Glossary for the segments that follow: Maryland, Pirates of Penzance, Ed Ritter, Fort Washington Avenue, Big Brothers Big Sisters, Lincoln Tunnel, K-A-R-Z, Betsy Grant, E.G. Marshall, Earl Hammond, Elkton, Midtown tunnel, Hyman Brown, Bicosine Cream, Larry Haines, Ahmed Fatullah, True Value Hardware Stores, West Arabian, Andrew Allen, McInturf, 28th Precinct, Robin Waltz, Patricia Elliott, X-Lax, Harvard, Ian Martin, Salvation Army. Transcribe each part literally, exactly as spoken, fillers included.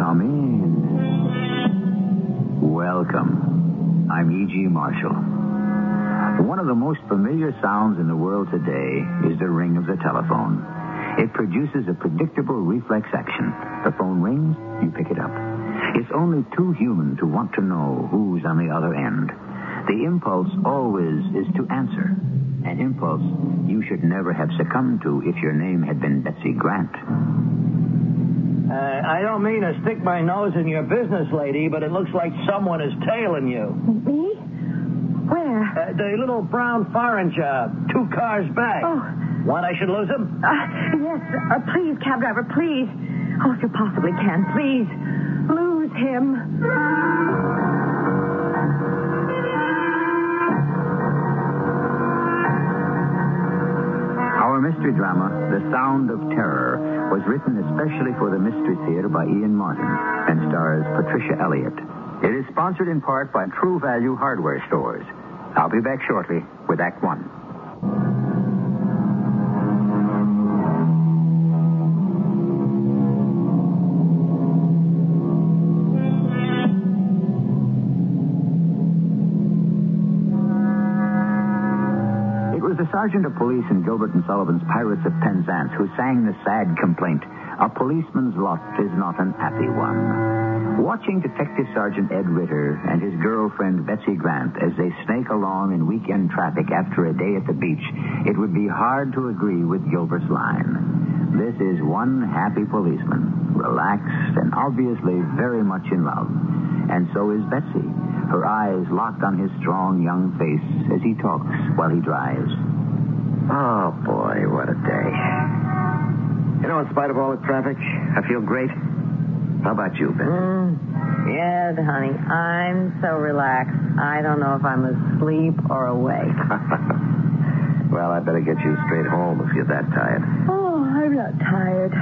Come in. Welcome. I'm E G. Marshall. One of the most familiar sounds in the world today is the ring of the telephone. It produces a predictable reflex action. The phone rings, you pick it up. It's only too human to want to know who's on the other end. The impulse always is to answer. An impulse you should never have succumbed to if your name had been Betsy Grant. Uh, I don't mean to stick my nose in your business, lady, but it looks like someone is tailing you. Me? Where? Uh, the little brown foreign job, two cars back. Oh. Want I should lose him? Uh, yes, uh, please, cab driver, please. Oh, if you possibly can, please lose him. Our mystery drama, The Sound of Terror, was written especially for the Mystery Theater by Ian Martin and stars Patricia Elliott. It is sponsored in part by True Value Hardware Stores. I'll be back shortly with Act One. Sergeant of Police in Gilbert and Sullivan's Pirates of Penzance, who sang the sad complaint, "A policeman's lot is not an happy one." Watching Detective Sergeant Ed Ritter and his girlfriend Betsy Grant as they snake along in weekend traffic after a day at the beach, it would be hard to agree with Gilbert's line. This is one happy policeman, relaxed and obviously very much in love. And so is Betsy, her eyes locked on his strong young face as he talks while he drives. Oh, boy, what a day. You know, in spite of all the traffic, I feel great. How about you, Ben? Mm, yeah, honey, I'm so relaxed. I don't know if I'm asleep or awake. Well, I better get you straight home if you're that tired. Oh, I'm not tired.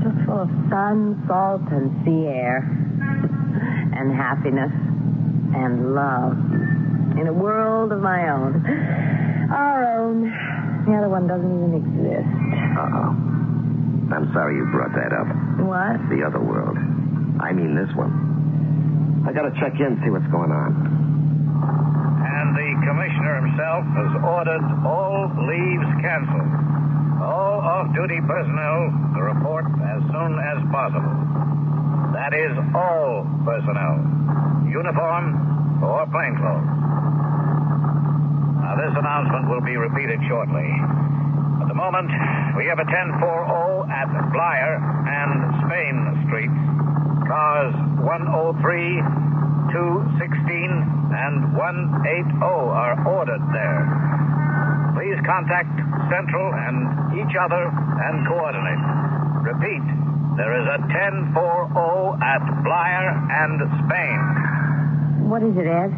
Just full of sun, salt, and sea air. And happiness. And love. In a world of my own. Our own... The other one doesn't even exist. Uh-oh. I'm sorry you brought that up. What? The other world. I mean this one. I gotta check in, see what's going on. And the commissioner himself has ordered all leaves canceled. All off-duty personnel to report as soon as possible. That is all personnel. Uniform or plainclothes. Now, this announcement will be repeated shortly. At the moment, we have a ten four oh at Flyer and Spain Streets. Cars one oh three, two sixteen, and one eighty are ordered there. Please contact Central and each other and coordinate. Repeat, there is a ten four oh at Flyer and Spain. What is it, Ed?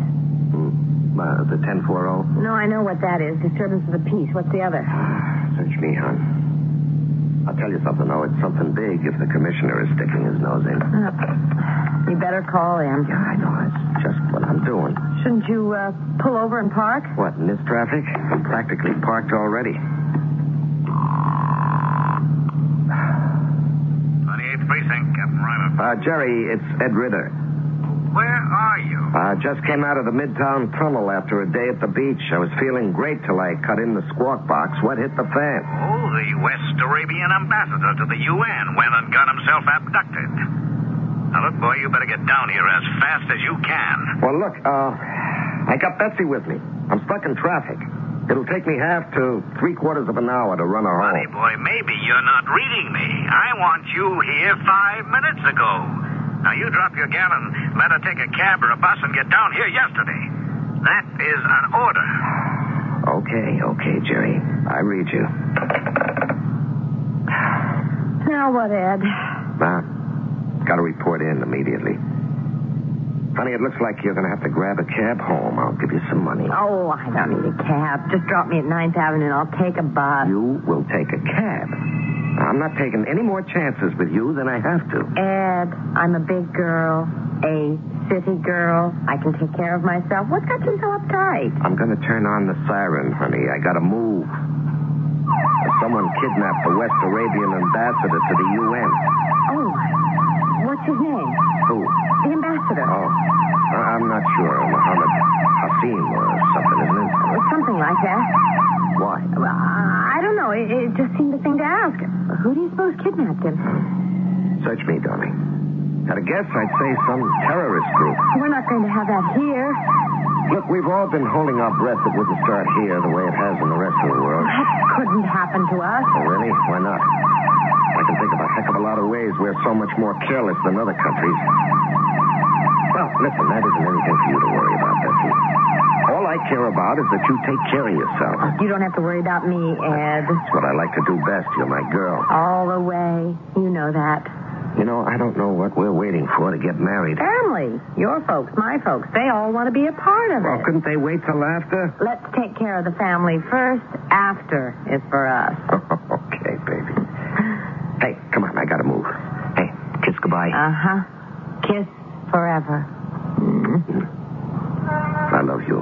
Uh, the ten four oh? No, I know what that is. Disturbance of the peace. What's the other? Search me, hon. I'll tell you something, though. It's something big if the commissioner is sticking his nose in. Uh, you better call in. Yeah, I know. That's just what I'm doing. Shouldn't you uh, pull over and park? What, in this traffic? I'm practically parked already. twenty-eighth Precinct, Captain Ryman. Uh, Jerry, it's Ed Ritter. Where are you? I uh, just came out of the Midtown tunnel after a day at the beach. I was feeling great till I cut in the squawk box. What hit the fan? Oh, the West Arabian ambassador to the U N went and got himself abducted. Now, look, boy, you better get down here as fast as you can. Well, look, uh, I got Betsy with me. I'm stuck in traffic. It'll take me half to three-quarters of an hour to run her home. Buddy, boy, maybe you're not reading me. I want you here five minutes ago. Now, you drop your gal and let her take a cab or a bus and get down here yesterday. That is an order. Okay, okay, Jerry. I read you. Now what, Ed? Uh, got to report in immediately. Honey, it looks like you're going to have to grab a cab home. I'll give you some money. Oh, I don't need a cab. Just drop me at ninth Avenue and I'll take a bus. You will take a cab. I'm not taking any more chances with you than I have to. Ed, I'm a big girl, a city girl. I can take care of myself. What's got you so uptight? I'm going to turn on the siren, honey. I got to move. Someone kidnapped the West Arabian ambassador to the U N. Oh, what's his name? Who? The ambassador. Oh, I'm not sure. Mohammed Hafim or something, isn't it? Something like that. Why? Well, I don't know. It, it just seemed a thing to ask. Who do you suppose kidnapped him? Search me, darling. At a guess, I'd say some terrorist group. We're not going to have that here. Look, we've all been holding our breath. It wouldn't start here the way it has in the rest of the world. That couldn't happen to us. Oh, really? Why not? I can think of a heck of a lot of ways we're so much more careless than other countries. Well, listen, that isn't anything for you to worry about, Betsy. All I care about is that you take care of yourself. Oh, you don't have to worry about me, Ed. That's what I like to do best. You're my girl. All the way. You know that. You know, I don't know what we're waiting for to get married. Family. Your folks, my folks, they all want to be a part of it. Well, couldn't they wait till after? Let's take care of the family first. After is for us. Okay, baby. Hey, come on, I gotta move. Hey, kiss goodbye. Uh-huh. Kiss forever. Mm-hmm. I love you.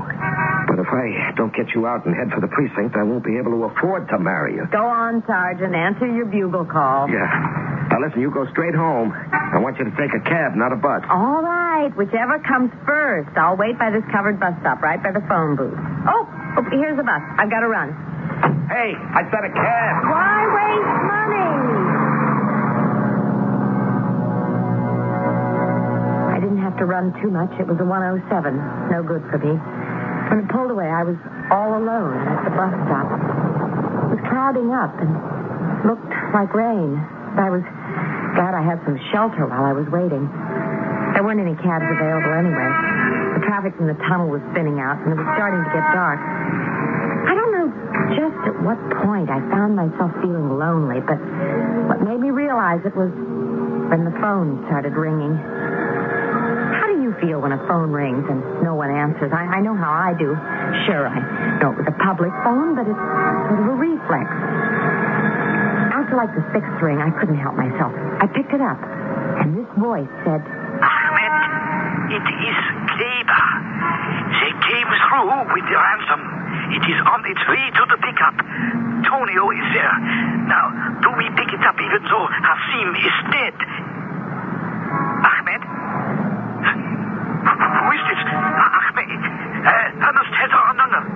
But if I don't get you out and head for the precinct, I won't be able to afford to marry you. Go on, Sergeant. Answer your bugle call. Yeah. Now, listen, you go straight home. I want you to take a cab, not a bus. All right. Whichever comes first. I'll wait by this covered bus stop right by the phone booth. Oh, oh here's the bus. I've got to run. Hey, I said a cab. Why waste money? I didn't have to run too much. It was a one oh seven. No good for me. When it pulled away, I was all alone at the bus stop. It was clouding up and looked like rain. I was glad I had some shelter while I was waiting. There weren't any cabs available anyway. The traffic from the tunnel was thinning out, and it was starting to get dark. I don't know just at what point I found myself feeling lonely, but what made me realize it was when the phone started ringing. How do you feel when a phone rings and no one answers? I, I know how I do. Sure, I know it was a public phone, but it's sort of a reflex. Like the sixth ring, I couldn't help myself. I picked it up, and this voice said, Ahmed, it is Kleber. They came through with the ransom. It is on its way to the pickup. Tonio is there. Now, do we pick it up even though Hafim is dead? Ahmed? Who is this? Ahmed? Uh, Ernest Heather Ananga.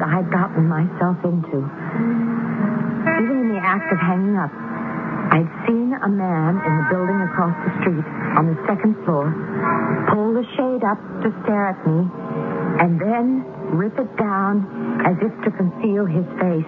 I'd gotten myself into. Even in the act of hanging up, I'd seen a man in the building across the street on the second floor pull the shade up to stare at me and then rip it down as if to conceal his face.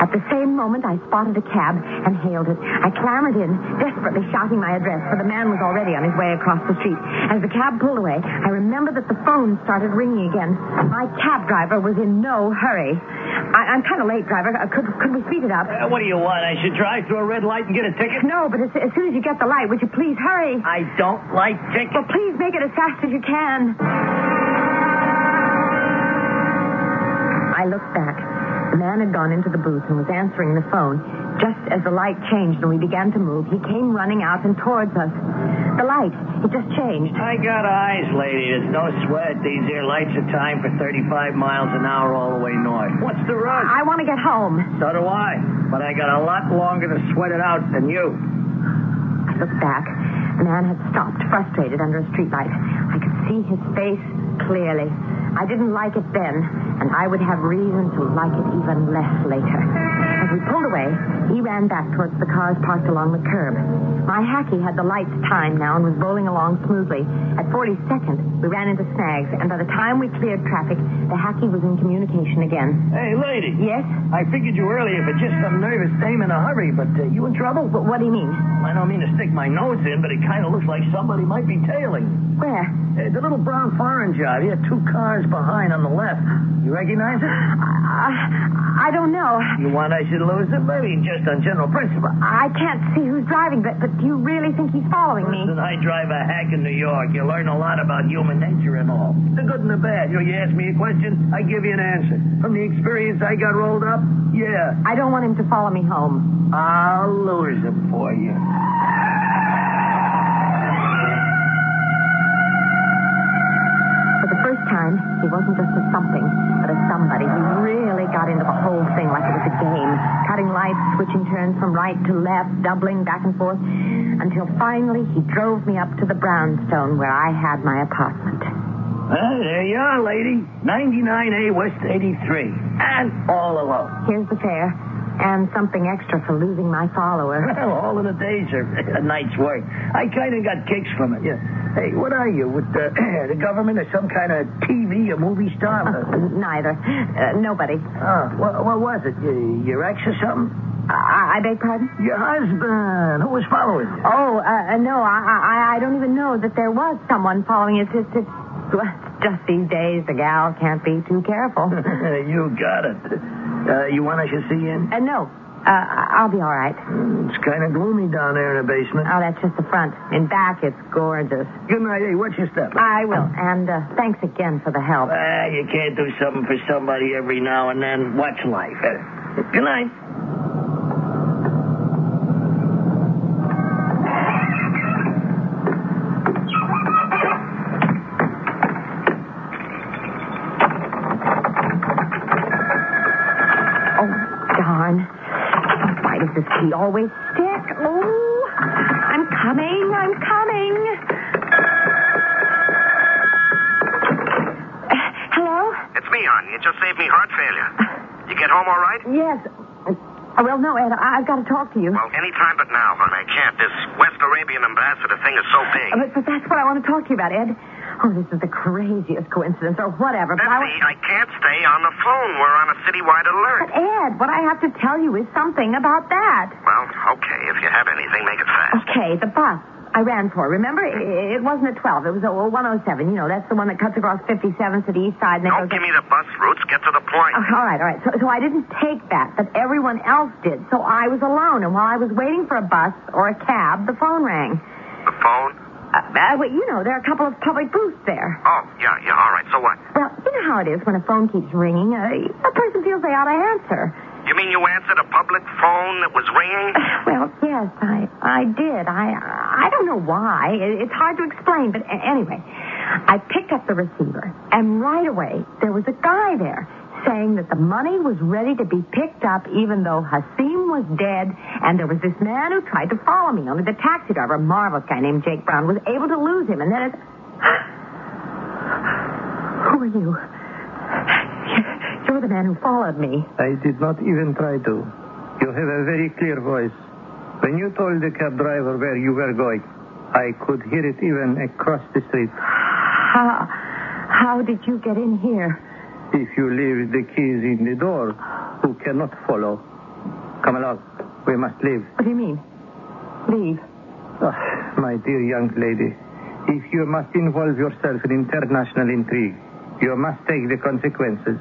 At the same moment, I spotted a cab and hailed it. I clambered in, desperately shouting my address, for the man was already on his way across the street. As the cab pulled away, I remembered that the phone started ringing again. My cab driver was in no hurry. I, I'm kind of late, driver. Uh, could could we speed it up? Uh, what do you want? I should drive through a red light and get a ticket? No, but as, as soon as you get the light, would you please hurry? I don't like tickets. Well, please make it as fast as you can. I looked back. The man had gone into the booth and was answering the phone. Just as the light changed and we began to move, he came running out and towards us. The light, it just changed. I got eyes, lady. There's no sweat. These here lights are timed for thirty-five miles an hour all the way north. What's the rush? I want to get home. So do I. But I got a lot longer to sweat it out than you. I looked back. The man had stopped, frustrated, under a streetlight. I could see his face clearly. I didn't like it then, and I would have reason to like it even less later. As we pulled away, he ran back towards the cars parked along the curb. My hacky had the lights timed now and was rolling along smoothly. At forty-second, we ran into snags, and by the time we cleared traffic, Mister Hackey was in communication again. Hey, lady. Yes? I figured you earlier for just some nervous dame in a hurry, but uh, you in trouble? But what do you mean? Well, I don't mean to stick my nose in, but it kind of looks like somebody might be tailing. Where? Uh, the little brown foreign job. You had two cars behind on the left. You recognize it? I, I don't know. You want I should lose it? Maybe just on general principle. I can't see who's driving, but, but do you really think he's following me? Listen, I drive a hack in New York. You learn a lot about human nature and all. The good and the bad. You know, you ask me a question, I give you an answer. From the experience I got rolled up, yeah. I don't want him to follow me home. I'll lose him for you. For the first time, he wasn't just a something, but a somebody. He really got into the whole thing like it was a game. Cutting lights, switching turns from right to left, doubling back and forth, until finally he drove me up to the brownstone where I had my apartment. Well, there you are, lady. ninety-nine A West eighty-three. And all alone. Here's the fare. And something extra for losing my follower. Well, all of the days are a night's work. I kind of got kicks from it. Yeah. Hey, what are you, with the, the government or some kind of T V or movie star? Uh, neither. Uh, nobody. Oh, what, what was it? Your ex or something? I, I beg pardon? Your husband. Who was following you? Oh, uh, no, I, I I don't even know that there was someone following us. It's... it's Just these days, the gal can't be too careful. You got it. Uh, you want I should see you in? Uh, no. Uh, I'll be all right. It's kind of gloomy down there in the basement. Oh, that's just the front. In back, it's gorgeous. Good night. Hey, watch your step. I will. Oh. And uh, thanks again for the help. Well, you can't do something for somebody every now and then. Watch life. Uh, good night. He always stick. Oh, I'm coming, I'm coming. Uh, hello? It's me, hon. You just saved me heart failure. You get home all right? Yes. Uh, well, no, Ed, I- I've got to talk to you. Well, any time but now, hon. I can't. This West Arabian ambassador thing is so big. Uh, but, but that's what I want to talk to you about, Ed. Oh, this is the craziest coincidence or whatever. But Betsy, I, I can't stay on the phone. We're on a citywide alert. But, Ed, what I have to tell you is something about that. Well, okay. If you have anything, make it fast. Okay, the bus I ran for. Remember, it wasn't at twelve. It was at one oh seven. You know, that's the one that cuts across fifty-seventh to the east side. And don't give me the bus routes. Get to the point. Oh, all right, all right. So, so I didn't take that, but everyone else did. So I was alone. And while I was waiting for a bus or a cab, the phone rang. The phone? Uh, uh, well, you know, there are a couple of public booths there. Oh, yeah, yeah, all right, so what? Well, you know how it is when a phone keeps ringing. Uh, a person feels they ought to answer. You mean you answered a public phone that was ringing? Uh, well, yes, I I did. I I don't know why. It, it's hard to explain, but a- anyway. I picked up the receiver, and right away, there was a guy there saying that the money was ready to be picked up even though Hasim was dead, and there was this man who tried to follow me. Only the taxi driver, a marvelous guy named Jake Brown, was able to lose him, and then it... Who are you? You're the man who followed me. I did not even try to. You have a very clear voice. When you told the cab driver where you were going, I could hear it even across the street. How, how did you get in here? If you leave the keys in the door, who cannot follow? Come along. We must leave. What do you mean? Leave? Oh, my dear young lady, if you must involve yourself in international intrigue, you must take the consequences.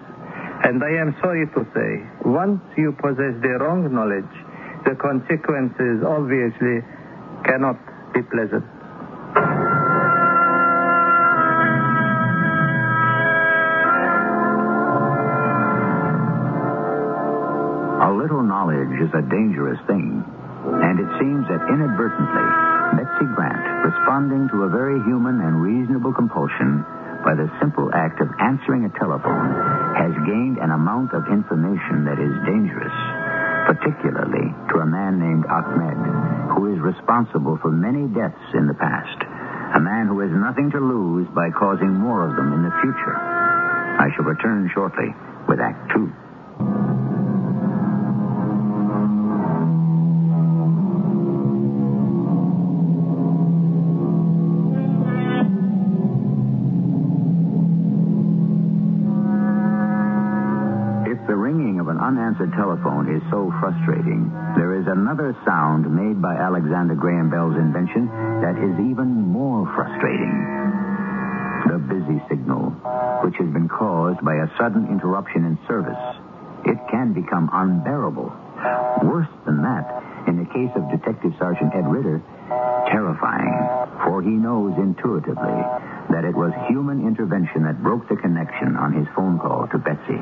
And I am sorry to say, once you possess the wrong knowledge, the consequences obviously cannot be pleasant. Knowledge is a dangerous thing, and it seems that inadvertently, Betsy Grant, responding to a very human and reasonable compulsion by the simple act of answering a telephone, has gained an amount of information that is dangerous, particularly to a man named Ahmed, who is responsible for many deaths in the past, a man who has nothing to lose by causing more of them in the future. I shall return shortly with Act Two. answer telephone is so frustrating, there is another sound made by Alexander Graham Bell's invention that is even more frustrating. The busy signal, which has been caused by a sudden interruption in service. It can become unbearable. Worse than that, in the case of Detective Sergeant Ed Ritter, terrifying, for he knows intuitively that it was human intervention that broke the connection on his phone call to Betsy.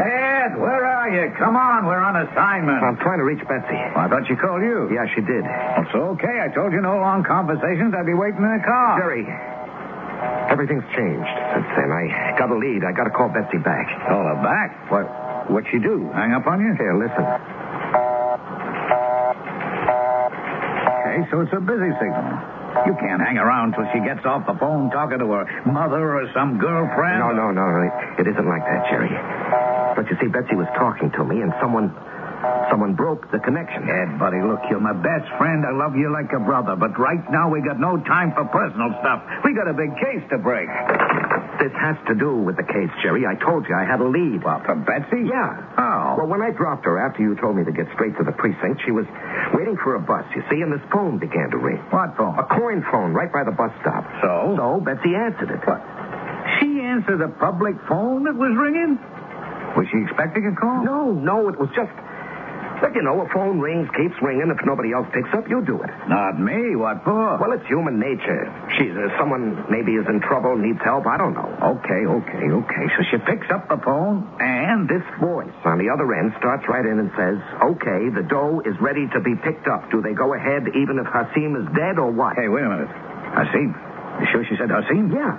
Ed, where are you? Come on, we're on assignment. I'm trying to reach Betsy. Well, I thought she called you. Yeah, she did. It's okay. I told you no long conversations. I'd be waiting in the car. Jerry, everything's changed since then. I got a lead. I got to call Betsy back. Call her back? What? What'd she do? Hang up on you? Here, listen. Okay, so it's a busy signal. You can't hang around till she gets off the phone talking to her mother or some girlfriend. No, no, no, no. It isn't like that, Jerry. But you see, Betsy was talking to me, and someone... Someone broke the connection. Ed, buddy, look, you're my best friend. I love you like a brother. But right now, we got no time for personal stuff. We got a big case to break. This has to do with the case, Jerry. I told you I had a lead. Well, for Betsy? Yeah. Oh. Well, when I dropped her after you told me to get straight to the precinct, she was waiting for a bus, you see, and this phone began to ring. What phone? A coin phone right by the bus stop. So? So Betsy answered it. What? She answered a public phone that was ringing? Was she expecting a call? No, no, it was just... But, you know, a phone rings, keeps ringing. If nobody else picks up, you do it. Not me. What for? Well, it's human nature. She's uh, someone maybe is in trouble, needs help. I don't know. Okay, okay, okay. So she picks up the phone, and this voice on the other end starts right in and says, okay, the dough is ready to be picked up. Do they go ahead even if Hasim is dead or what? Hey, wait a minute. Hasim? You sure she said Hasim? Yeah.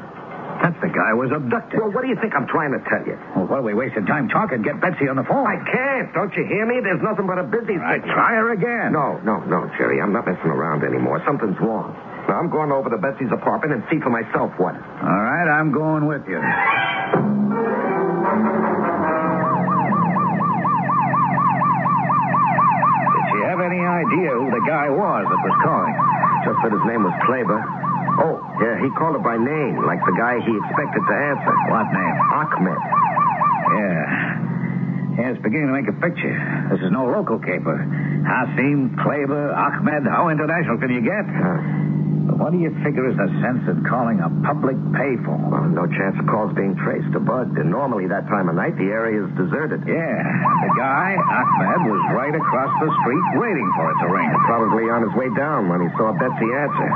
That's the guy who was abducted. Well, what do you think I'm trying to tell you? Well, why are we wasting time talking? Get Betsy on the phone. I can't. Don't you hear me? There's nothing but a busy signal. All right, try her again. No, no, no, Jerry. I'm not messing around anymore. Something's wrong. Now, I'm going over to Betsy's apartment and see for myself what. All right, I'm going with you. Did she have any idea who the guy was that was calling? Just that his name was Claver. Oh, yeah, he called her by name, like the guy he expected to answer. What name? Ahmed. Yeah. Yeah, it's beginning to make a picture. This is no local caper. Hasim, Claver, Ahmed, how international can you get? Uh, what do you figure is the sense of calling a public payphone? Well, no chance of calls being traced to Bud. And normally that time of night, the area is deserted. Yeah. The guy, Ahmed, was right across the street waiting for it to ring. Probably on his way down when he saw Betsy answer.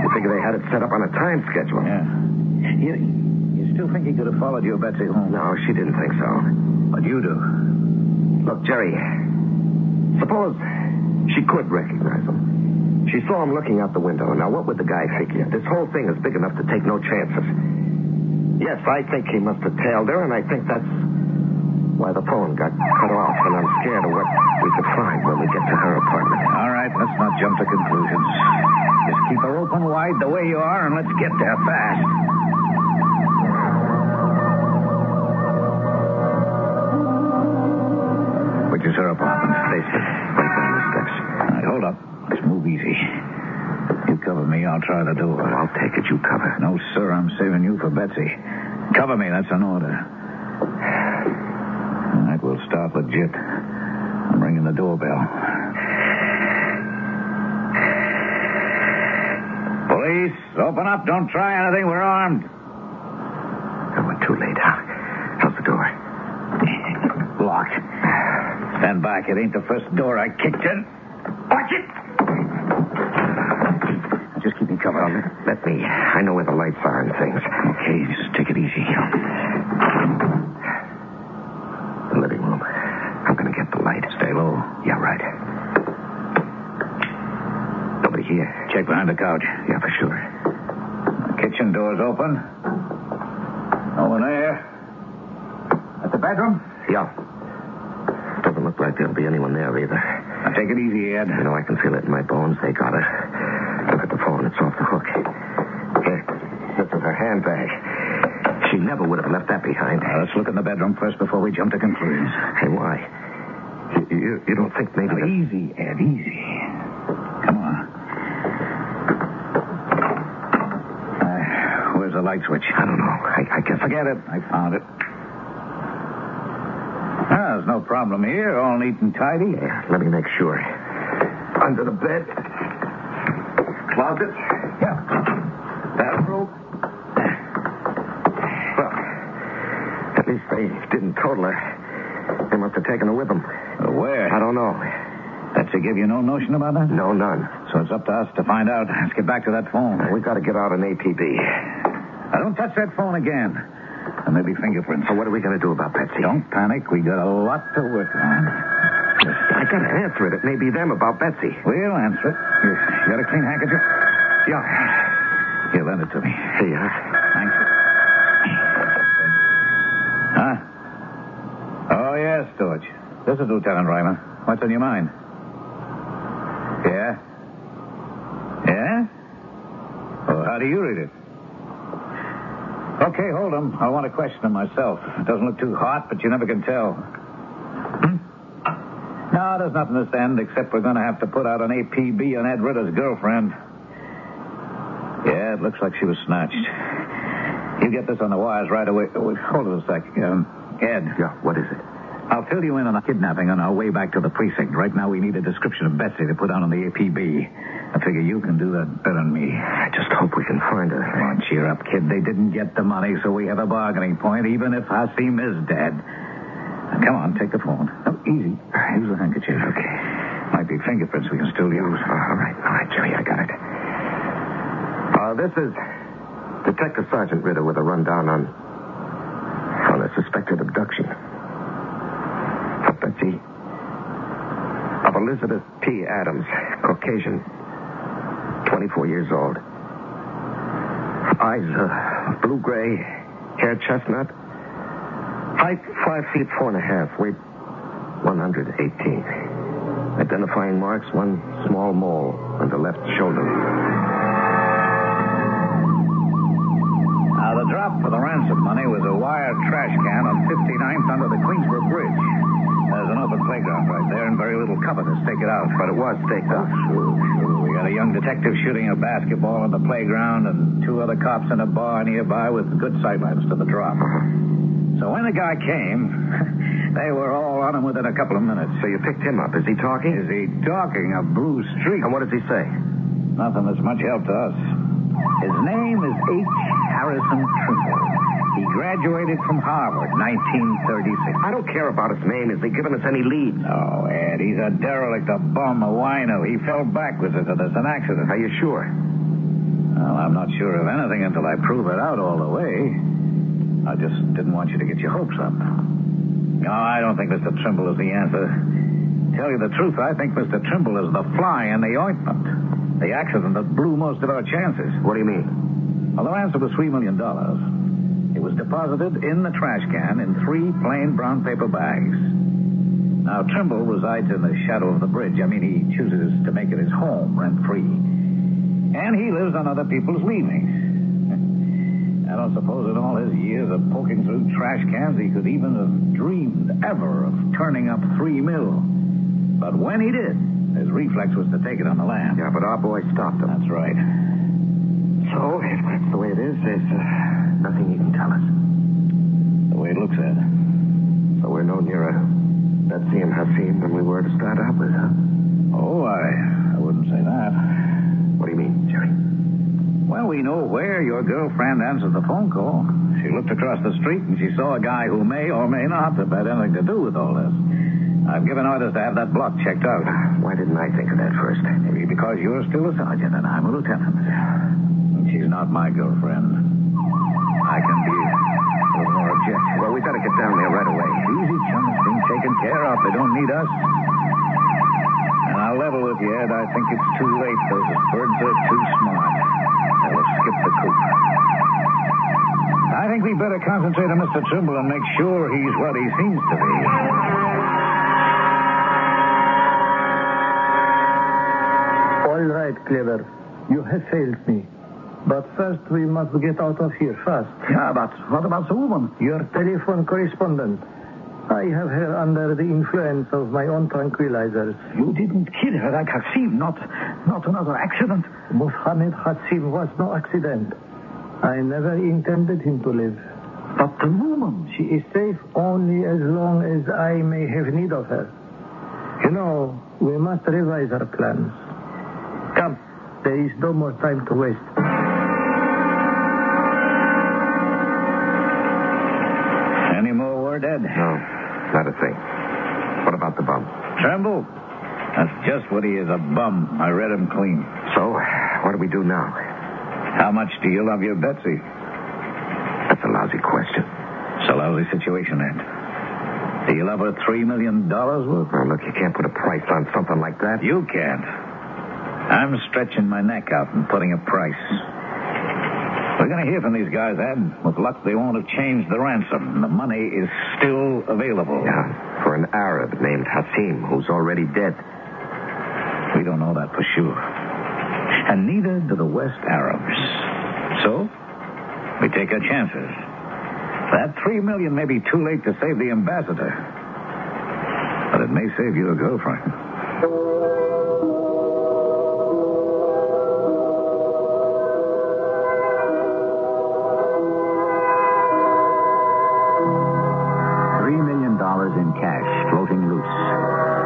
You figure they had it set up on a time schedule. Yeah. You, you still think he could have followed you, Betsy, home? No, she didn't think so. But you do. Look, Jerry, suppose she could recognize him. She saw him looking out the window. Now, what would the guy figure? This whole thing is big enough to take no chances. Yes, I think he must have tailed her, and I think that's why the phone got cut off, and I'm scared of what we could find when we get to her apartment. All right, let's not jump to conclusions. Just keep her open wide the way you are, and let's get there fast. Which is her apartment, Stacy? Right down the steps. All right, hold up. Let's move easy. You cover me, I'll try the door. Well, I'll take it. You cover. No, sir, I'm saving you for Betsy. Cover me, that's an order. All right, we'll start legit. I'm ringing the doorbell. Police, open up. Don't try anything. We're armed. Oh, we're too late. How's the door? Locked. Stand back. It ain't the first door I kicked in. Watch it. Just keep me covered. Um, let me. I know where the lights are and things. Okay, just take it easy. The living room. I'm going to get the light. Stay low. Yeah, right. Here. Check behind the couch. Yeah, for sure. The kitchen door's open. No one there. At the bedroom? Yeah. Doesn't look like there'll be anyone there either. Now take it easy, Ed. You know, I can feel it in my bones. They got it. Look at the phone. It's off the hook. Here. This is her handbag. She never would have left that behind. Now, let's look in the bedroom first before we jump to conclusions. Hey, why? You, you, you don't think maybe... Now, easy, Ed, easy. Come on. Light switch. I don't know. I, I guess. Forget it. I found it. There's no problem here, all neat and tidy. Yeah, let me make sure. Under the bed. Closet. Yeah. Bathrobe. Well, at least they didn't total her. They must have taken her with them. Uh, where? I don't know. That should give you no notion about that? No, none. So it's up to us to find out. Let's get back to that phone. We've got to get out an A P B. Now, don't touch that phone again. And maybe fingerprints. So what are we going to do about Betsy? Don't panic. We got a lot to work on. I got to answer it. It may be them about Betsy. We'll answer it. You, you got a clean handkerchief? Yeah. Here, lend it to me. Here you are. Thanks. Huh? Oh, yes, George. This is Lieutenant Reimer. What's on your mind? Yeah? Yeah? Well, how do you read it? Okay, hold him. I want to question him myself. It doesn't look too hot, but you never can tell. Hmm? No, there's nothing this end, except we're going to have to put out an A P B on Ed Ritter's girlfriend. Yeah, it looks like she was snatched. You get this on the wires right away. Oh, hold on a sec. Um, Ed. Yeah, what is it? I'll fill you in on a kidnapping on our way back to the precinct. Right now, we need a description of Betsy to put out on the A P B. I figure you can do that better than me. I just hope we can find her. Come on, cheer up, kid. They didn't get the money, so we have a bargaining point, even if Hasim is dead. Now, come on, take the phone. No, easy. Use the handkerchief. Okay. Might be fingerprints we can still use. Uh, all right, all right, Joey, I got it. Uh, this is Detective Sergeant Ritter with a rundown on, on a suspected abduction. Of Betsy. Of Elizabeth P. Adams, Caucasian. twenty-four years old. Eyes uh, blue-gray, hair chestnut. Height five feet four and a half, weight one hundred eighteen. Identifying marks, one small mole on the left shoulder. Now, the drop for the ransom money was a wire trash can on fifty-ninth under the Queensborough Bridge. There's an open playground right there and very little cover to stake it out. But it was staked out. Sure, sure. Got a young detective shooting a basketball on the playground and two other cops in a bar nearby with good sightlines to the drop. So when the guy came, they were all on him within a couple of minutes. So you picked him up. Is he talking? Is he talking? A blue streak. And what does he say? Nothing that's much help to us. His name is H. Harrison Trudeau. He graduated from Harvard, nineteen thirty-six. I don't care about his name. Has he given us any leads? No, Ed. He's a derelict, a bum, a wino. He fell backwards into this, an accident. Are you sure? Well, I'm not sure of anything until I prove it out all the way. I just didn't want you to get your hopes up. No, I don't think Mister Trimble is the answer. Tell you the truth, I think Mister Trimble is the fly in the ointment. The accident that blew most of our chances. What do you mean? Well, the ransom was three million dollars. It was deposited in the trash can in three plain brown paper bags. Now, Trimble resides in the shadow of the bridge. I mean, he chooses to make it his home rent-free. And he lives on other people's leavings. I don't suppose in all his years of poking through trash cans he could even have dreamed ever of turning up three mil. But when he did, his reflex was to take it on the land. Yeah, but our boy stopped him. That's right. So, if that's the way it is, there's... Uh... Nothing you can tell us. The way it looks, Ed. So we're no nearer Betsy and Hasim than we were to start out with, huh? Oh, I, I wouldn't say that. What do you mean, Jerry? Well, we know where your girlfriend answered the phone call. She looked across the street and she saw a guy who may or may not have had anything to do with all this. I've given orders to have that block checked out. Why didn't I think of that first? Maybe because you're still a sergeant and I'm a lieutenant. And she's not my girlfriend. I can be a little more objective. Well, we better get down there right away. Easy, chum. It's being taken care of. They don't need us. And I'll level with you, Ed. I think it's too late. Those birds are too smart. Now, let's skip the coop. I think we better concentrate on Mister Trimble and make sure he's what he seems to be. All right, Clever. You have failed me. But first, we must get out of here fast. Yeah, but what about the woman? Your telephone correspondent. I have her under the influence of my own tranquilizers. You didn't kill her like Hasim, not, not another accident. Mohammed Hasim was no accident. I never intended him to live. But the woman, she is safe only as long as I may have need of her. You know, we must revise our plans. Come, there is no more time to waste. Any more word, Ed? No, not a thing. What about the bum? Tremble? That's just what he is, a bum. I read him clean. So, what do we do now? How much do you love your Betsy? That's a lousy question. It's a lousy situation, Ed. Do you love her three million dollars worth? Oh, look, you can't put a price on something like that. You can't. I'm stretching my neck out and putting a price. We're going to hear from these guys, Ed. With luck, they won't have changed the ransom. The money is still available. Yeah, for an Arab named Hassim, who's already dead. We don't know that for sure. And neither do the West Arabs. So, we take our chances. That three million may be too late to save the ambassador. But it may save you a girlfriend. Three million dollars in cash floating loose.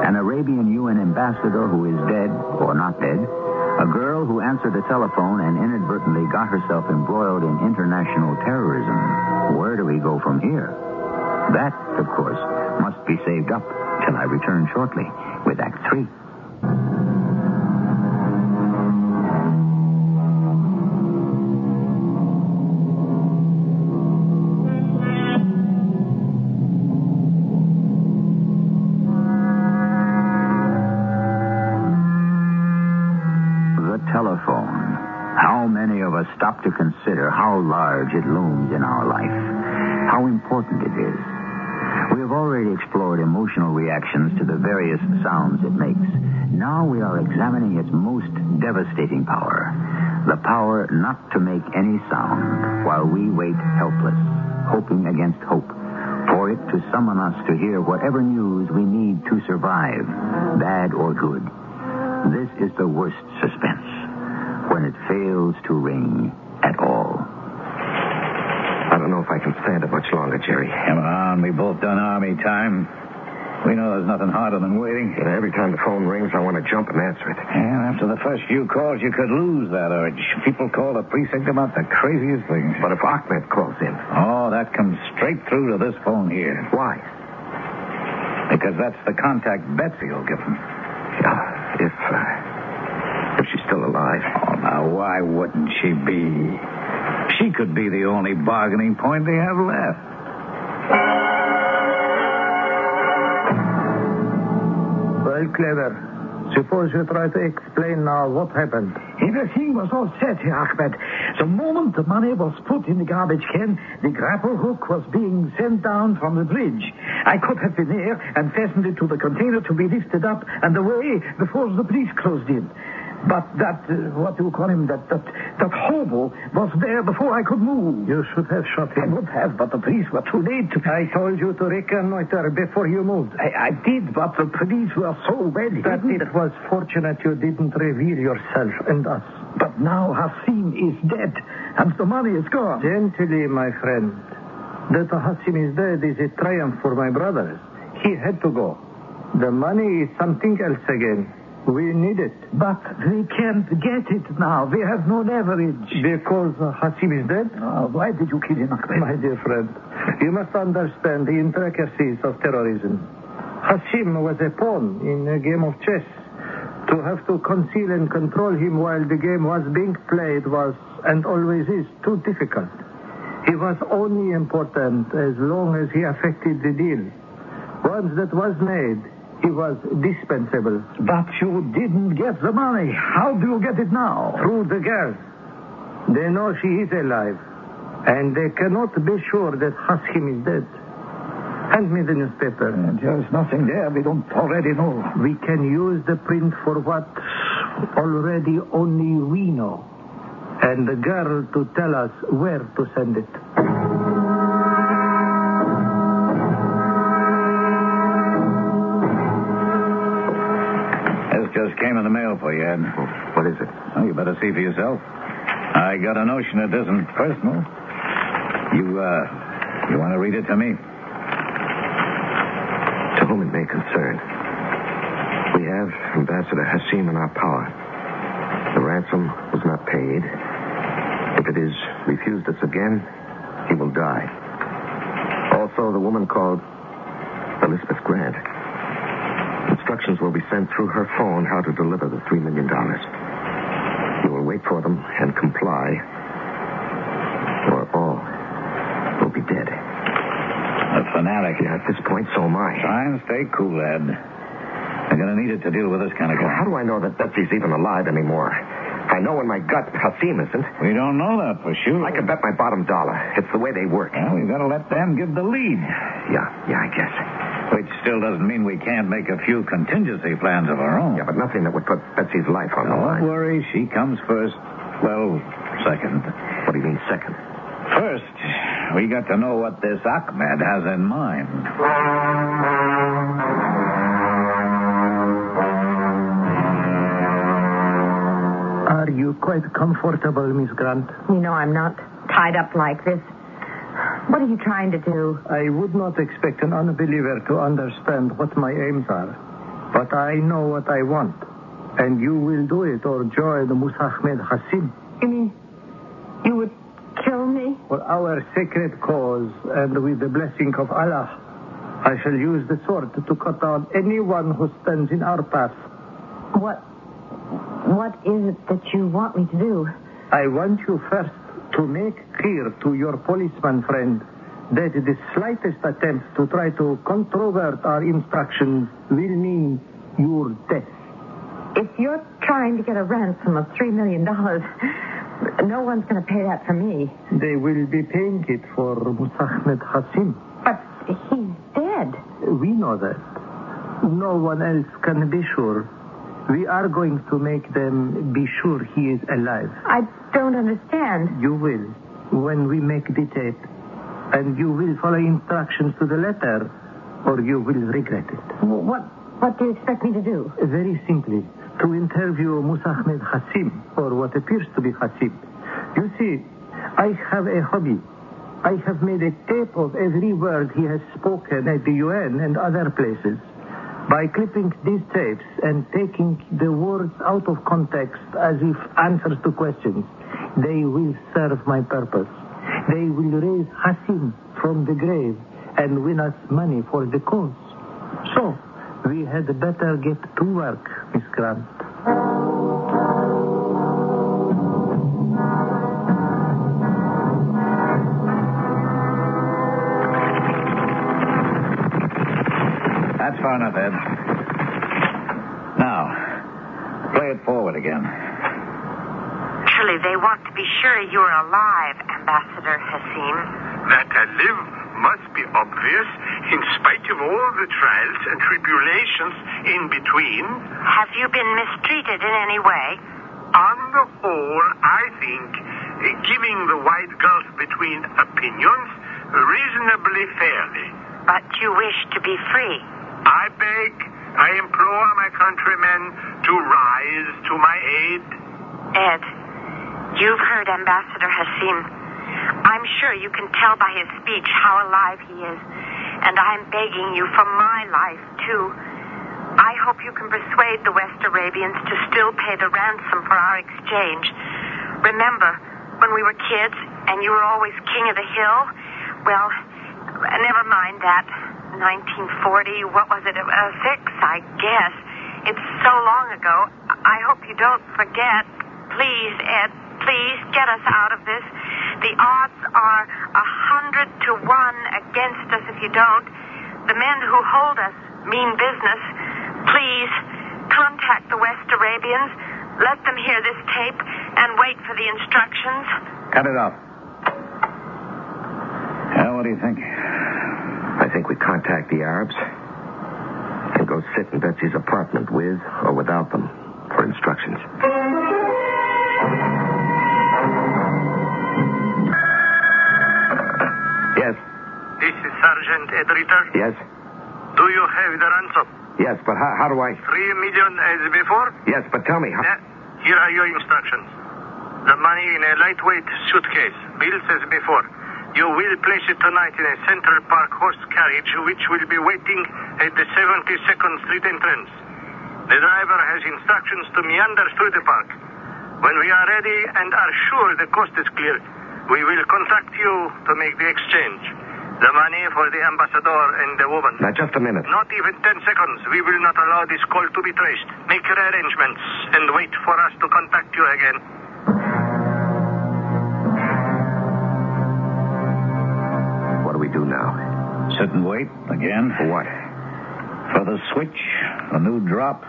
An Arabian U N ambassador who is dead, or not dead. A girl who answered the telephone and inadvertently got herself embroiled in international terrorism. Where do we go from here? That, of course, must be saved up till I return shortly with Act Three. Stop to consider how large it looms in our life, how important it is. We have already explored emotional reactions to the various sounds it makes. Now we are examining its most devastating power, the power not to make any sound while we wait helpless, hoping against hope, for it to summon us to hear whatever news we need to survive, bad or good. This is the worst suspense, when it fails to ring at all. I don't know if I can stand it much longer, Jerry. Come on, we both done army time. We know there's nothing harder than waiting. And every time the phone rings, I want to jump and answer it. And after the first few calls, you could lose that urge. People call the precinct about the craziest things. But if Ahmed calls in? Oh, that comes straight through to this phone here. Why? Because that's the contact Betsy will give him. Yeah, if... Uh... If she's still alive. Oh, now, why wouldn't she be? She could be the only bargaining point they have left. Well, clever. Suppose you try to explain now what happened. Everything was all set here, Ahmed. The moment the money was put in the garbage can, the grapple hook was being sent down from the bridge. I could have been there and fastened it to the container to be lifted up and away before the police closed in. But that, uh, what do you call him, that, that that hobo was there before I could move. You should have shot him. I would have, but the police were too late. To... I told you to reconnoiter before you moved. I, I did, but the police were so well that hidden. It was fortunate you didn't reveal yourself and us. But now Hassim is dead, and the money is gone. Gently, my friend. That Hassim is dead is a triumph for my brothers. He had to go. The money is something else again. We need it. But we can't get it now. We have no leverage. Because Hassim is dead? Oh, why did you kill him, Ahmed? My dear friend, you must understand the intricacies of terrorism. Hassim was a pawn in a game of chess. To have to conceal and control him while the game was being played was, and always is, too difficult. He was only important as long as he affected the deal. Once that was made, he was dispensable. But you didn't get the money. How do you get it now? Through the girl. They know she is alive. And they cannot be sure that Hassim is dead. Hand me the newspaper. Uh, there's nothing there we don't already know. We can use the print for what already only we know. And the girl to tell us where to send it. Just came in the mail for you, Ed. What is it? Oh, you better see for yourself. I got a notion it isn't personal. You, uh, You want to read it to me? To whom it may concern, we have Ambassador Hassim in our power. The ransom was not paid. If it is refused us again, he will die. Also, the woman called Elizabeth Grant. Instructions will be sent through her phone how to deliver the three million dollars. You will wait for them and comply, or all will be dead. A fanatic. Yeah, at this point, so am I. Try and stay cool, Ed. I'm going to need it to deal with this kind of guy. How do I know that Betsy's even alive anymore? I know in my gut Hassim isn't. We don't know that for sure. I can bet my bottom dollar. It's the way they work. Well, we've got to let them give the lead. Yeah, yeah, I guess. Which still doesn't mean we can't make a few contingency plans of our own. Yeah, but nothing that would put Betsy's life on the line. Don't worry, she comes first. Well, second. What do you mean second? First, we got to know what this Ahmed has in mind. Are you quite comfortable, Miss Grant? You know I'm not tied up like this. What are you trying to do? I would not expect an unbeliever to understand what my aims are. But I know what I want. And you will do it or join Musa Ahmed Hassim. You mean you would kill me? For our sacred cause and with the blessing of Allah, I shall use the sword to cut down anyone who stands in our path. What? What is it that you want me to do? I want you first to make clear to your policeman friend that the slightest attempt to try to controvert our instructions will mean your death. If you're trying to get a ransom of three million dollars, no one's going to pay that for me. They will be paying it for Musa Ahmed Hassim. But he's dead. We know that. No one else can be sure. We are going to make them be sure he is alive. I don't understand. You will, when we make the tape. And you will follow instructions to the letter, or you will regret it. What, what do you expect me to do? Very simply, to interview Musa Ahmed Hassim, or what appears to be Hassim. You see, I have a hobby. I have made a tape of every word he has spoken at the U N and other places. By clipping these tapes and taking the words out of context as if answers to questions, they will serve my purpose. They will raise Hassim from the grave and win us money for the cause. So, we had better get to work, Miss Grant. Far enough, Ed. Now, play it forward again. Actually, they want to be sure you're alive, Ambassador Hassim. That I live must be obvious, in spite of all the trials and tribulations in between. Have you been mistreated in any way? On the whole, I think, giving the wide gulf between opinions, reasonably fairly. But you wish to be free. I beg, I implore my countrymen to rise to my aid. Ed, you've heard Ambassador Hassim. I'm sure you can tell by his speech how alive he is. And I'm begging you for my life, too. I hope you can persuade the West Arabians to still pay the ransom for our exchange. Remember, when we were kids and you were always king of the hill? Well, never mind that. nineteen forty, what was it, uh, six, I guess. It's so long ago. I hope you don't forget. Please, Ed, please get us out of this. The odds are a hundred to one against us if you don't. The men who hold us mean business. Please, contact the West Arabians. Let them hear this tape and wait for the instructions. Cut it off. Well, what do you think? I think we contact the Arabs and go sit in Betsy's apartment with or without them for instructions. Yes? This is Sergeant Ed Ritter. Yes? Do you have the ransom? Yes, but how, how do I... Three million as before? Yes, but tell me how... Yeah, here are your instructions. The money in a lightweight suitcase, bills as before. You will place it tonight in a Central Park horse carriage, which will be waiting at the seventy-second Street entrance. The driver has instructions to meander through the park. When we are ready and are sure the coast is clear, we will contact you to make the exchange. The money for the ambassador and the woman. Now, just a minute. Not even ten seconds. We will not allow this call to be traced. Make your arrangements and wait for us to contact you again. What do we do now? Sit and wait again. For what? For the switch, the new drop.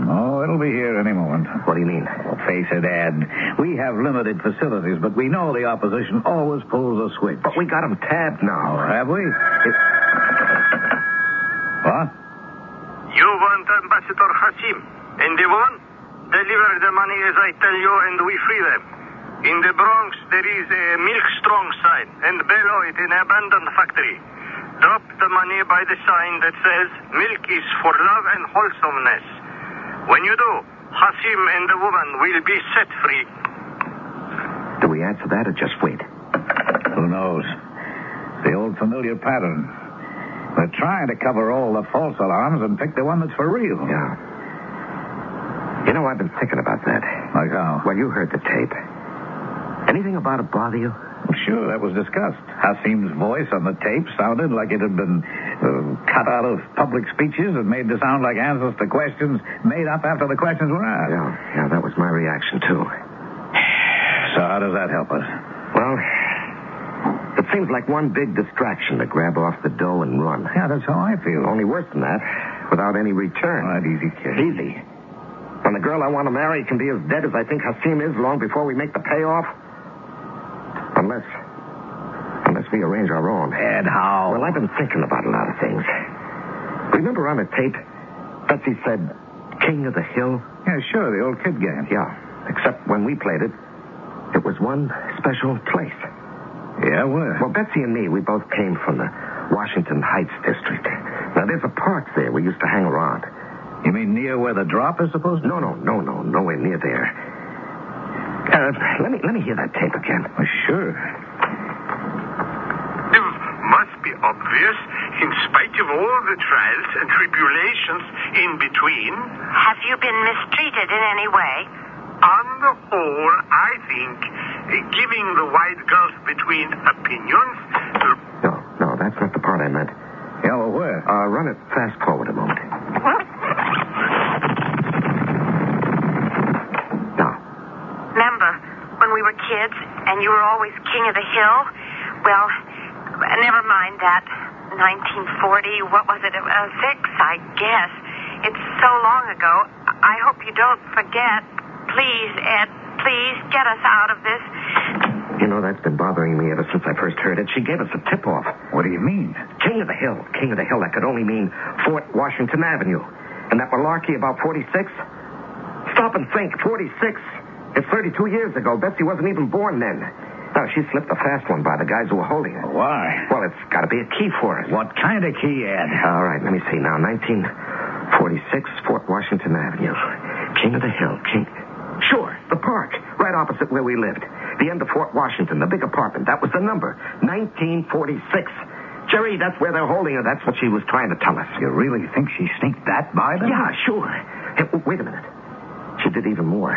Oh, it'll be here any moment. What do you mean? Oh, face it, Ad. We have limited facilities, but we know the opposition always pulls a switch. But we got them tabbed now. Have we? It... What? You want Ambassador Hassim. And the woman? Deliver the money as I tell you, and we free them. In the Bronx, there is a milk-strong sign, and below it, an abandoned factory. Drop the money by the sign that says, "Milk is for love and wholesomeness." When you do, Hassim and the woman will be set free. Do we answer that or just wait? Who knows? The old familiar pattern. They're trying to cover all the false alarms and pick the one that's for real. Yeah. You know, I've been thinking about that. Like how? Well, you heard the tape. Anything about it bother you? Sure, that was discussed. Hassim's voice on the tape sounded like it had been uh, cut out of public speeches and made to sound like answers to questions made up after the questions were asked. Yeah, yeah, that was my reaction, too. So how does that help us? Well, it seems like one big distraction to grab off the dough and run. Yeah, that's how I feel. Only worse than that, without any return. All right, easy, kid. Easy. When the girl I want to marry can be as dead as I think Hassim is long before we make the payoff... Unless, unless we arrange our own. And how? Well, I've been thinking about a lot of things. Remember on the tape, Betsy said, "King of the Hill"? Yeah, sure, the old kid game. Yeah, except when we played it, it was one special place. Yeah, where? Well, Betsy and me, we both came from the Washington Heights district. Now, there's a park there we used to hang around. You mean near where the drop is supposed to be? No, no, no, no, nowhere near there. Uh, let me let me hear that tape again. Oh, sure. It must be obvious, in spite of all the trials and tribulations in between. Have you been mistreated in any way? On the whole, I think, uh, giving the wide gulf between opinions... To... No, no, that's not the part I meant. Yeah, well, where? Uh, run it fast forward a moment. What? Kids, and you were always king of the hill. Well, never mind that. nineteen forty, what was it? Uh, six, I guess. It's so long ago. I hope you don't forget. Please, Ed, please get us out of this. You know, that's been bothering me ever since I first heard it. She gave us a tip-off. What do you mean? King of the hill. King of the hill. That could only mean Fort Washington Avenue. And that malarkey about forty-six? Stop and think. forty-six. It's thirty-two years ago. Betsy wasn't even born then. No, she slipped a fast one by the guys who were holding her. Why? Well, it's got to be a key for us. What kind of key, Ed? All right, let me see now. nineteen forty-six, Fort Washington Avenue. King of the Hill. King... Sure, the park. Right opposite where we lived. The end of Fort Washington, the big apartment. That was the number. nineteen forty-six. Jerry, that's where they're holding her. That's what she was trying to tell us. You really think she sneaked that by them? Yeah, sure. Hey, wait a minute. She did even more.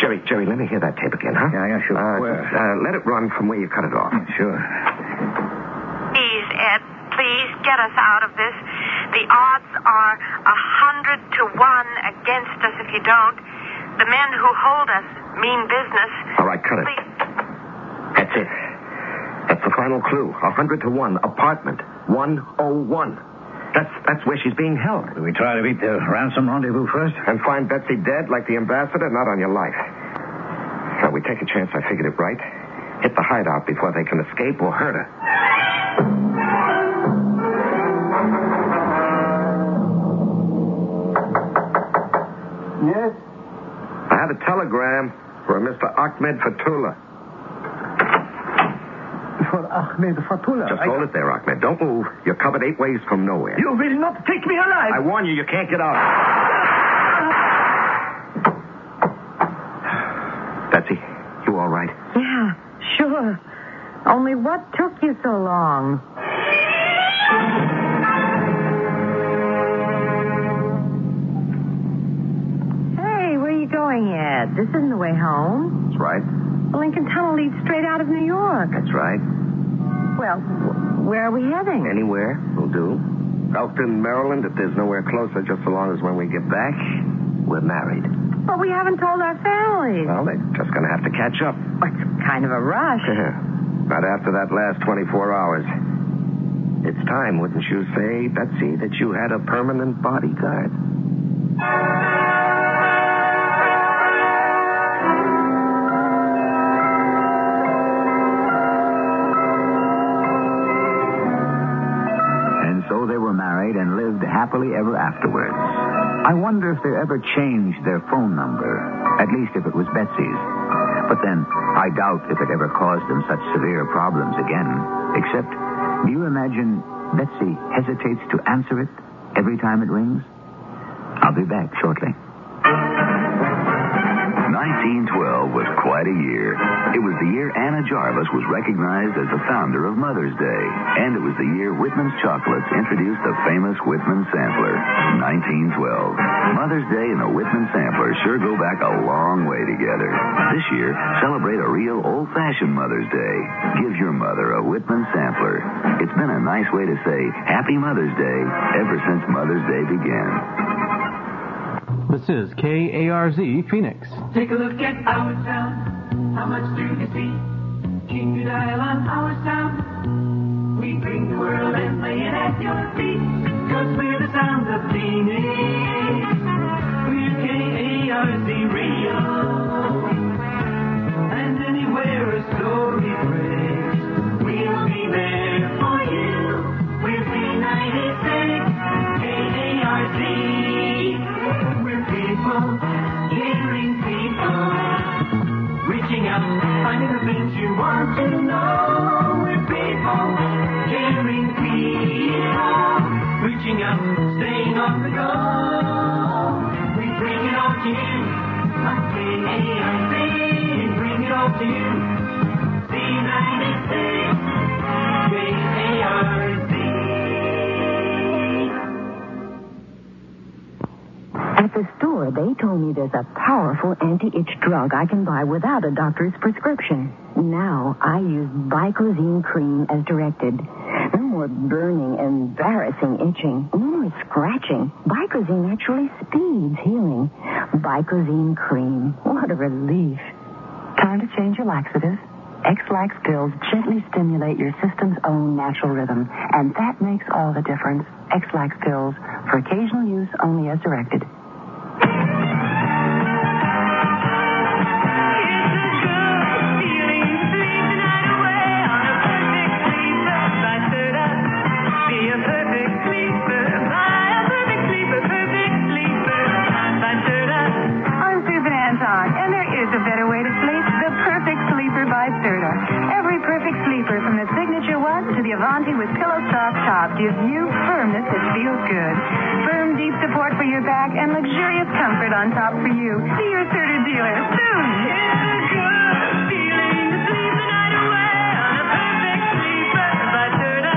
Jerry, Jerry, let me hear that tape again, huh? Yeah, yeah, sure. Uh, Where? Just, uh, let it run from where you cut it off. Sure. Please, Ed, please get us out of this. The odds are a hundred to one against us if you don't. The men who hold us mean business. All right, cut it. Please. That's it. That's the final clue. A hundred to one, apartment one oh one. That's that's where she's being held. Do we try to beat the ransom rendezvous first? And find Betsy dead like the ambassador? Not on your life. Now, we take a chance I figured it right. Hit the hideout before they can escape or hurt her. Yes? I had a telegram for a Mister Ahmed Fatullah. For Ahmed Fatullah. Just hold I... it there, Ahmed. Don't move. You're covered eight ways from nowhere. You will not take me alive. I warn you, you can't get out. Betsy, you all right? Yeah, sure. Only what took you so long? Hey, where are you going, Ed? This isn't the way home. That's right. The Lincoln Tunnel leads straight out of New York. That's right. Well, where are we heading? Anywhere will do. Elkton, Maryland. If there's nowhere closer, just so long as when we get back, we're married. But we haven't told our families. Well, they're just going to have to catch up. What kind of a rush? Not after that last twenty-four hours. It's time, wouldn't you say, Betsy, that you had a permanent bodyguard? And so they were married and lived happily ever afterwards. I wonder if they ever changed their phone number, at least if it was Betsy's. But then, I doubt if it ever caused them such severe problems again. Except, do you imagine Betsy hesitates to answer it every time it rings? I'll be back shortly. nineteen twelve was quite a year. It was the year Anna Jarvis was recognized as the founder of Mother's Day. And it was the year Whitman's Chocolates introduced the famous Whitman Sampler. nineteen twelve. Mother's Day and the Whitman Sampler sure go back a long way together. This year, celebrate a real old-fashioned Mother's Day. Give your mother a Whitman Sampler. It's been a nice way to say Happy Mother's Day ever since Mother's Day began. This is K A R Z, Phoenix. Take a look at our town. How much do you see? Keep your eye on our sound. We bring the world and lay it at your feet. Because we're the sound of Phoenix. We're K A R Z Radio. And anywhere a story breaks, we'll be there for you. We're three ninety-six, K A R Z. Hearing people, reaching out, finding the things you want to know. We're people, caring people, reaching out, staying on the go. We bring it all to you, K A R Z, bring it all to you, C ninety-six, K A R Z. At the store, they told me there's a powerful anti-itch drug I can buy without a doctor's prescription. Now I use Bicosine Cream as directed. No more burning, embarrassing itching. No more scratching. Bicosine actually speeds healing. Bicosine Cream. What a relief. Time to change your laxative. X-Lax pills gently stimulate your system's own natural rhythm, and that makes all the difference. X-Lax pills, for occasional use only as directed. With Pillow Soft Top gives you firmness that feels good. Firm, deep support for your back and luxurious comfort on top for you. See your Serta dealer soon. It's a good feeling to sleep the night away on a perfect sleeper by Serta.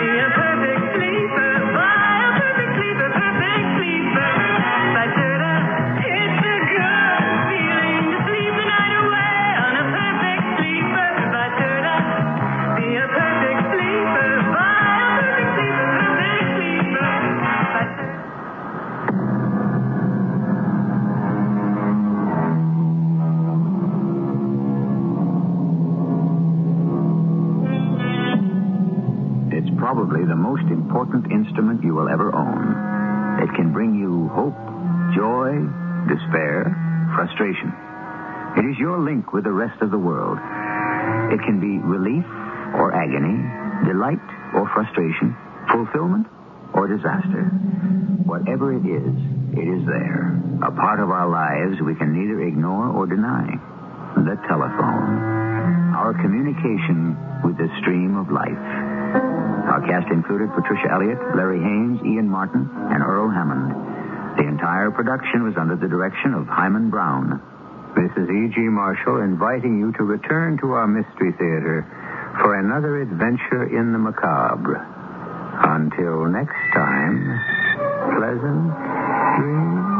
Be a perfect sleeper. Buy a perfect sleeper, perfect sleeper by Serta. It's a good feeling to sleep the night away on a perfect sleeper by Serta. Be a perfect probably the most important instrument you will ever own. It can bring you hope, joy, despair, frustration. It is your link with the rest of the world. It can be relief or agony, delight or frustration, fulfillment or disaster. Whatever it is, it is there. A part of our lives we can neither ignore or deny. The telephone. Our communication with the stream of life. Our cast included Patricia Elliott, Larry Haines, Ian Martin, and Earl Hammond. The entire production was under the direction of Hyman Brown. This is E G Marshall inviting you to return to our Mystery Theater for another adventure in the macabre. Until next time, pleasant dreams.